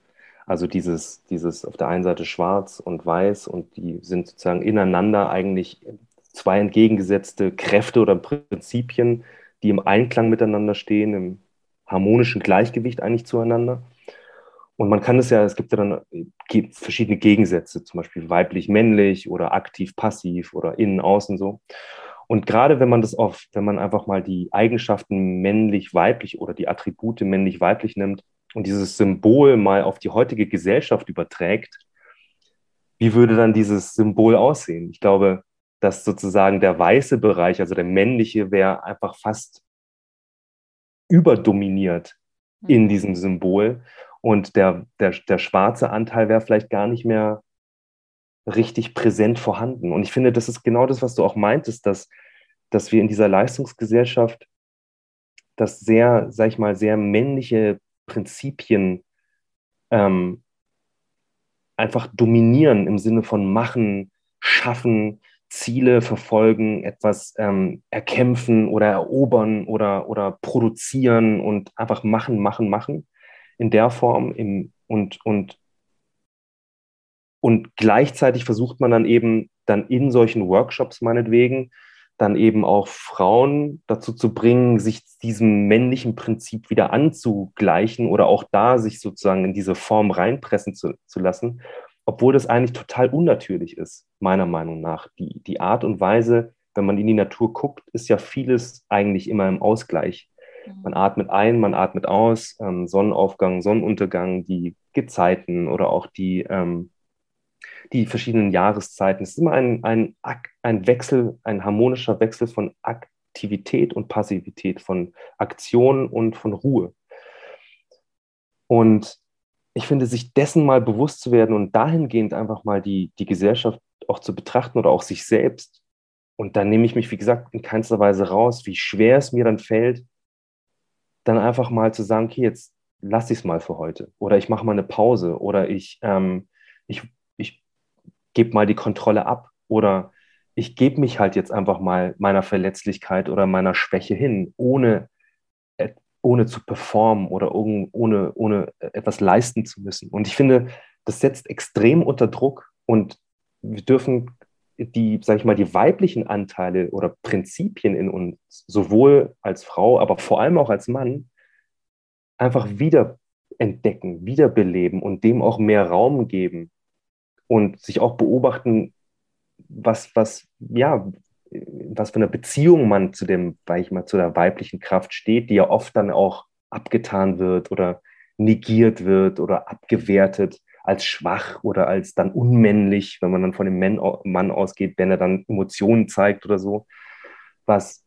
Also dieses auf der einen Seite schwarz und weiß, und die sind sozusagen ineinander eigentlich zwei entgegengesetzte Kräfte oder Prinzipien, die im Einklang miteinander stehen, im harmonischen Gleichgewicht eigentlich zueinander. Und man kann es ja, es gibt ja dann verschiedene Gegensätze, zum Beispiel weiblich-männlich oder aktiv-passiv oder innen-außen so. Und gerade wenn man einfach mal die Eigenschaften männlich-weiblich oder die Attribute männlich-weiblich nimmt und dieses Symbol mal auf die heutige Gesellschaft überträgt, wie würde dann dieses Symbol aussehen? Ich glaube, dass sozusagen der weiße Bereich, also der männliche, wäre einfach fast überdominiert in diesem Symbol. Und der schwarze Anteil wäre vielleicht gar nicht mehr richtig präsent vorhanden. Und ich finde, das ist genau das, was du auch meintest, dass wir in dieser Leistungsgesellschaft, dass sehr, sag ich mal, sehr männliche Prinzipien einfach dominieren im Sinne von machen, schaffen, Ziele verfolgen, etwas erkämpfen oder erobern oder produzieren und einfach machen. In der Form und gleichzeitig versucht man dann in solchen Workshops meinetwegen dann eben auch Frauen dazu zu bringen, sich diesem männlichen Prinzip wieder anzugleichen oder auch da sich sozusagen in diese Form reinpressen zu lassen, obwohl das eigentlich total unnatürlich ist, meiner Meinung nach. Die Art und Weise, wenn man in die Natur guckt, ist ja vieles eigentlich immer im Ausgleich. Man atmet ein, man atmet aus, Sonnenaufgang, Sonnenuntergang, die Gezeiten oder auch die verschiedenen Jahreszeiten. Es ist immer ein Wechsel, ein harmonischer Wechsel von Aktivität und Passivität, von Aktion und von Ruhe. Und ich finde, sich dessen mal bewusst zu werden und dahingehend einfach mal die Gesellschaft auch zu betrachten oder auch sich selbst. Und da nehme ich mich, wie gesagt, in keinster Weise raus, wie schwer es mir dann fällt, dann einfach mal zu sagen, okay, jetzt lasse ich es mal für heute oder ich mache mal eine Pause oder ich gebe mal die Kontrolle ab oder ich gebe mich halt jetzt einfach mal meiner Verletzlichkeit oder meiner Schwäche hin, ohne zu performen oder ohne etwas leisten zu müssen. Und ich finde, das setzt extrem unter Druck und wir dürfen die weiblichen Anteile oder Prinzipien in uns, sowohl als Frau, aber vor allem auch als Mann, einfach wieder entdecken, wiederbeleben und dem auch mehr Raum geben und sich auch beobachten, was für eine Beziehung man zu der weiblichen Kraft steht, die ja oft dann auch abgetan wird oder negiert wird oder abgewertet als schwach oder als dann unmännlich, wenn man dann von dem Mann ausgeht, wenn er dann Emotionen zeigt oder so, was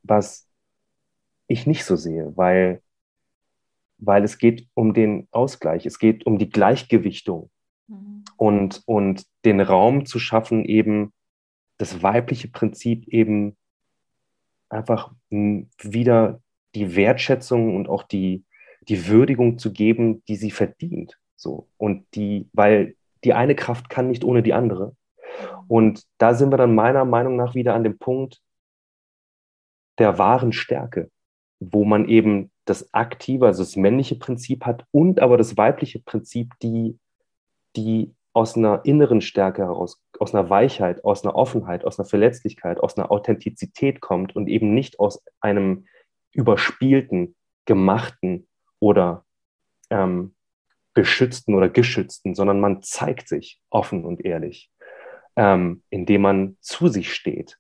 ich nicht so sehe, weil es geht um den Ausgleich, es geht um die Gleichgewichtung und den Raum zu schaffen, eben das weibliche Prinzip eben einfach wieder die Wertschätzung und auch die Würdigung zu geben, die sie verdient. So. Und weil die eine Kraft kann nicht ohne die andere. Und da sind wir dann meiner Meinung nach wieder an dem Punkt der wahren Stärke, wo man eben das aktive, also das männliche Prinzip hat und aber das weibliche Prinzip, die aus einer inneren Stärke heraus, aus einer Weichheit, aus einer Offenheit, aus einer Verletzlichkeit, aus einer Authentizität kommt und eben nicht aus einem überspielten, gemachten oder beschützten oder geschützten, sondern man zeigt sich offen und ehrlich, indem man zu sich steht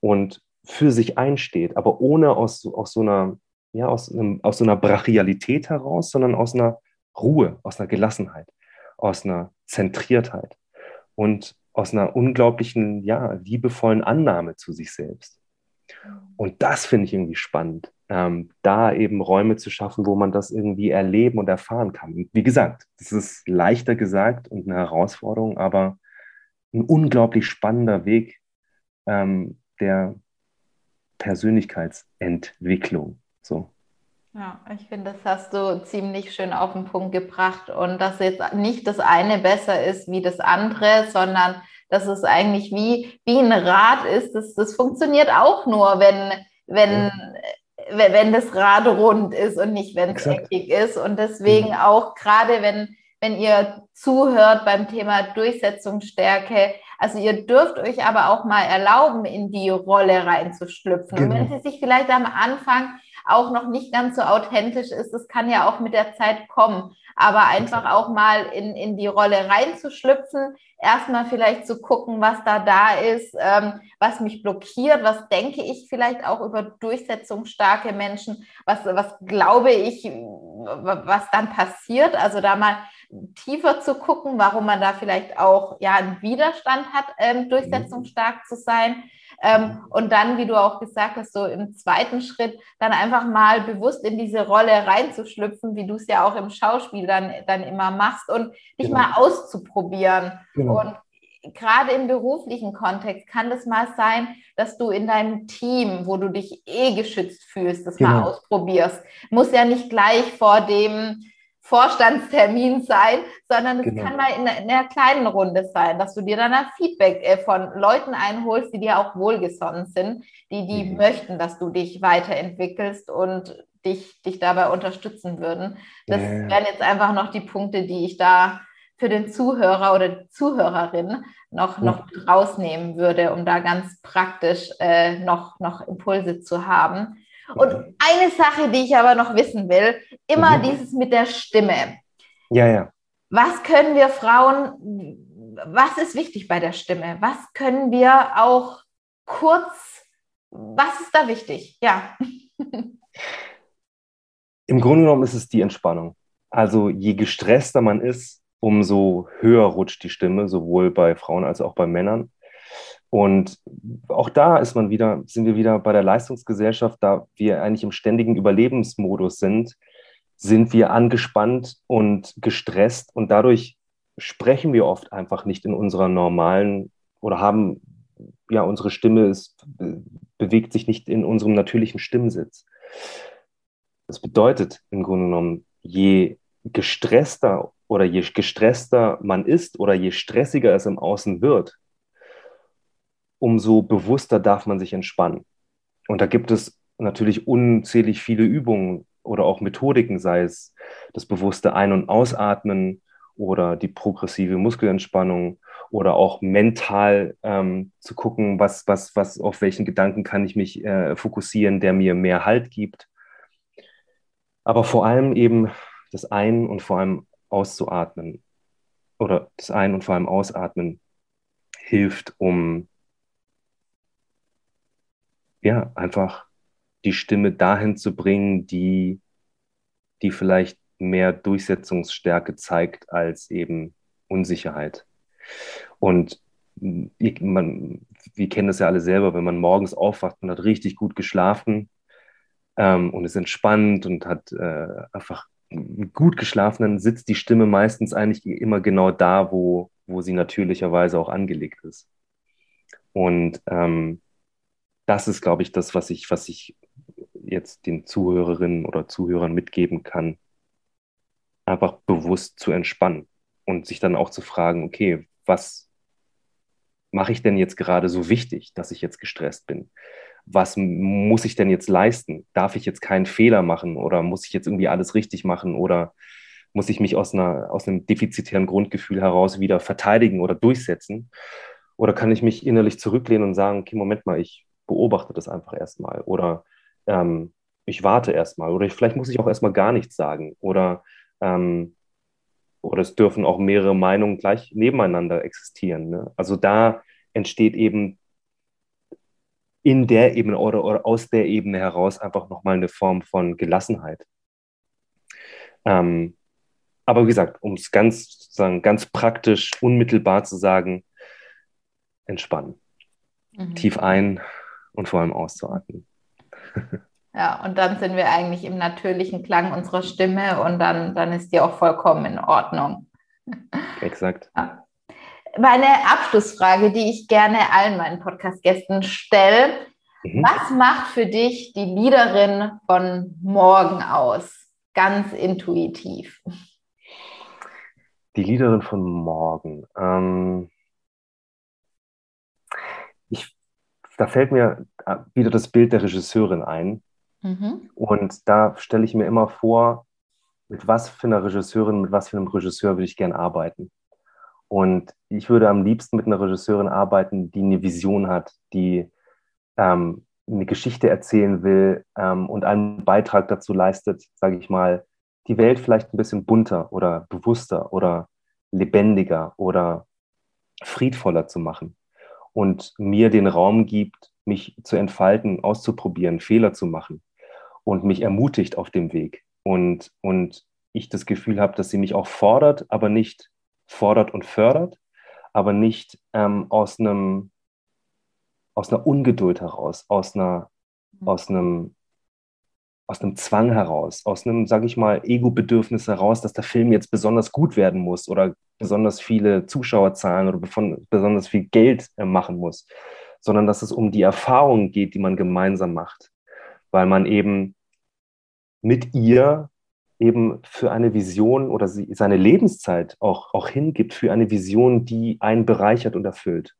und für sich einsteht, aber ohne aus so einer Brachialität heraus, sondern aus einer Ruhe, aus einer Gelassenheit, aus einer Zentriertheit und aus einer unglaublichen, liebevollen Annahme zu sich selbst. Und das finde ich irgendwie spannend, da eben Räume zu schaffen, wo man das irgendwie erleben und erfahren kann. Und wie gesagt, das ist leichter gesagt und eine Herausforderung, aber ein unglaublich spannender Weg der Persönlichkeitsentwicklung. So. Ja, ich finde, das hast du ziemlich schön auf den Punkt gebracht und dass jetzt nicht das eine besser ist wie das andere, sondern dass es eigentlich wie ein Rad ist, das funktioniert auch nur, wenn das Rad rund ist und nicht, wenn es eckig ist. Und deswegen auch gerade, wenn ihr zuhört beim Thema Durchsetzungsstärke, also ihr dürft euch aber auch mal erlauben, in die Rolle reinzuschlüpfen. Genau. Und wenn sie sich vielleicht am Anfang auch noch nicht ganz so authentisch ist, das kann ja auch mit der Zeit kommen, aber einfach auch mal in die Rolle reinzuschlüpfen, erstmal vielleicht zu gucken, was da ist, was mich blockiert, was denke ich vielleicht auch über durchsetzungsstarke Menschen, was glaube ich, was dann passiert, also da mal tiefer zu gucken, warum man da vielleicht auch einen Widerstand hat, durchsetzungsstark zu sein. Und dann, wie du auch gesagt hast, so im zweiten Schritt dann einfach mal bewusst in diese Rolle reinzuschlüpfen, wie du es ja auch im Schauspiel dann immer machst und dich mal auszuprobieren. Genau. Und gerade im beruflichen Kontext kann das mal sein, dass du in deinem Team, wo du dich geschützt fühlst, das mal ausprobierst. Muss ja nicht gleich vor dem Vorstandstermin sein, sondern es kann mal in einer kleinen Runde sein, dass du dir dann ein Feedback von Leuten einholst, die dir auch wohlgesonnen sind, die möchten, dass du dich weiterentwickelst und dich dabei unterstützen würden. Das wären jetzt einfach noch die Punkte, die ich da für den Zuhörer oder die Zuhörerin noch mit rausnehmen würde, um da ganz praktisch noch Impulse zu haben. Und eine Sache, die ich aber noch wissen will, immer dieses mit der Stimme. Ja. Was können wir Frauen, was ist wichtig bei der Stimme? Was können wir auch kurz, was ist da wichtig? Ja. Im Grunde genommen ist es die Entspannung. Also je gestresster man ist, umso höher rutscht die Stimme, sowohl bei Frauen als auch bei Männern. Und auch da sind wir wieder bei der Leistungsgesellschaft, da wir eigentlich im ständigen Überlebensmodus sind wir angespannt und gestresst und dadurch sprechen wir oft einfach nicht in unserer normalen oder haben, unsere Stimme bewegt sich nicht in unserem natürlichen Stimmsitz. Das bedeutet im Grunde genommen, je gestresster man ist oder je stressiger es im Außen wird, umso bewusster darf man sich entspannen. Und da gibt es natürlich unzählig viele Übungen oder auch Methodiken, sei es das bewusste Ein- und Ausatmen oder die progressive Muskelentspannung oder auch mental zu gucken, auf welchen Gedanken kann ich mich fokussieren, der mir mehr Halt gibt. Aber vor allem eben das Ein- und vor allem Auszuatmen oder das Ein- und vor allem Ausatmen hilft, um einfach die Stimme dahin zu bringen, die vielleicht mehr Durchsetzungsstärke zeigt als eben Unsicherheit. Und wir kennen das ja alle selber, wenn man morgens aufwacht, man hat richtig gut geschlafen und ist entspannt und hat einfach gut geschlafen, dann sitzt die Stimme meistens eigentlich immer genau da, wo sie natürlicherweise auch angelegt ist. Und das ist, glaube ich, das, was ich jetzt den Zuhörerinnen oder Zuhörern mitgeben kann, einfach bewusst zu entspannen und sich dann auch zu fragen, okay, was mache ich denn jetzt gerade so wichtig, dass ich jetzt gestresst bin? Was muss ich denn jetzt leisten? Darf ich jetzt keinen Fehler machen oder muss ich jetzt irgendwie alles richtig machen oder muss ich mich aus einem defizitären Grundgefühl heraus wieder verteidigen oder durchsetzen? Oder kann ich mich innerlich zurücklehnen und sagen, okay, Moment mal, ich beobachte das einfach erstmal oder ich warte erstmal oder vielleicht muss ich auch erstmal gar nichts sagen oder es dürfen auch mehrere Meinungen gleich nebeneinander existieren, ne? Also da entsteht eben in der Ebene oder aus der Ebene heraus einfach nochmal eine Form von Gelassenheit. Aber wie gesagt, um es ganz praktisch, unmittelbar zu sagen, entspannen. Mhm. Tief ein und vor allem auszuatmen. Ja, und dann sind wir eigentlich im natürlichen Klang unserer Stimme und dann ist die auch vollkommen in Ordnung. Exakt. Ja. Meine Abschlussfrage, die ich gerne allen meinen Podcast-Gästen stelle. Mhm. Was macht für dich die Leaderin von morgen aus? Ganz intuitiv. Die Leaderin von morgen. Da fällt mir wieder das Bild der Regisseurin ein. Mhm. Und da stelle ich mir immer vor, mit was für einer Regisseurin, mit was für einem Regisseur würde ich gern arbeiten. Und ich würde am liebsten mit einer Regisseurin arbeiten, die eine Vision hat, die eine Geschichte erzählen will und einen Beitrag dazu leistet, sage ich mal, die Welt vielleicht ein bisschen bunter oder bewusster oder lebendiger oder friedvoller zu machen und mir den Raum gibt, mich zu entfalten, auszuprobieren, Fehler zu machen und mich ermutigt auf dem Weg. Und ich das Gefühl habe, dass sie mich auch fördert, aber nicht aus einer Ungeduld heraus, aus einem Zwang heraus, aus einem, sage ich mal, Ego-Bedürfnis heraus, dass der Film jetzt besonders gut werden muss oder besonders viele Zuschauerzahlen oder besonders viel Geld machen muss, sondern dass es um die Erfahrung geht, die man gemeinsam macht, weil man eben mit ihr eben für eine Vision oder seine Lebenszeit auch hingibt für eine Vision, die einen bereichert und erfüllt.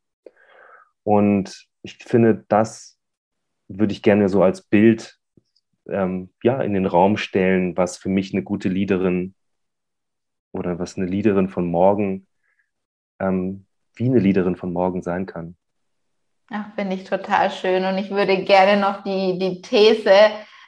Und ich finde, das würde ich gerne so als Bild in den Raum stellen, was für mich eine gute Leaderin oder was eine Leaderin von morgen, wie eine Leaderin von morgen sein kann. Ach, finde ich total schön. Und ich würde gerne noch die These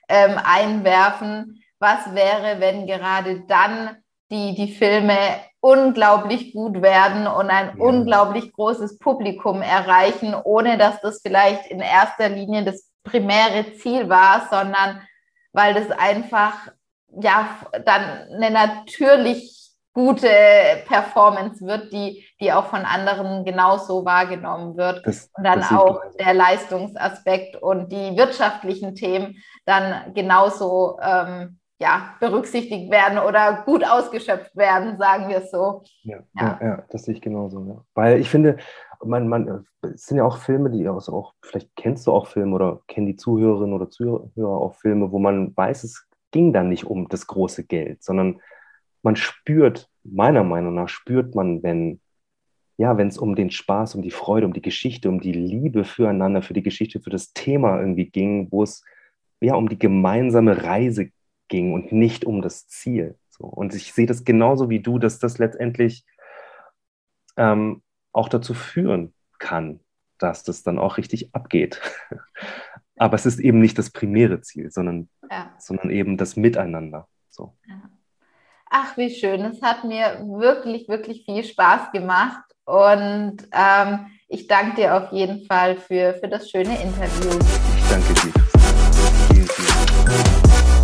einwerfen, was wäre, wenn gerade dann die Filme unglaublich gut werden und ein unglaublich großes Publikum erreichen, ohne dass das vielleicht in erster Linie das primäre Ziel war, sondern weil das einfach dann eine natürlich gute Performance wird, die auch von anderen genauso wahrgenommen wird und dann auch der Leistungsaspekt und die wirtschaftlichen Themen dann genauso berücksichtigt werden oder gut ausgeschöpft werden, sagen wir es so. Ja, das sehe ich genauso. Ja. Weil ich finde, es sind ja auch Filme, die auch, vielleicht kennst du auch Filme oder kennen die Zuhörerinnen oder Zuhörer auch Filme, wo man weiß, es ging dann nicht um das große Geld, sondern man meiner Meinung nach spürt man, wenn es um den Spaß, um die Freude, um die Geschichte, um die Liebe füreinander, für die Geschichte, für das Thema irgendwie ging, wo es um die gemeinsame Reise ging und nicht um das Ziel. So. Und ich sehe das genauso wie du, dass das letztendlich auch dazu führen kann, dass das dann auch richtig abgeht. Aber es ist eben nicht das primäre Ziel, sondern eben das Miteinander. So. Ach, wie schön. Es hat mir wirklich, wirklich viel Spaß gemacht. Und ich danke dir auf jeden Fall für das schöne Interview. Ich danke dir. Vielen, vielen Dank.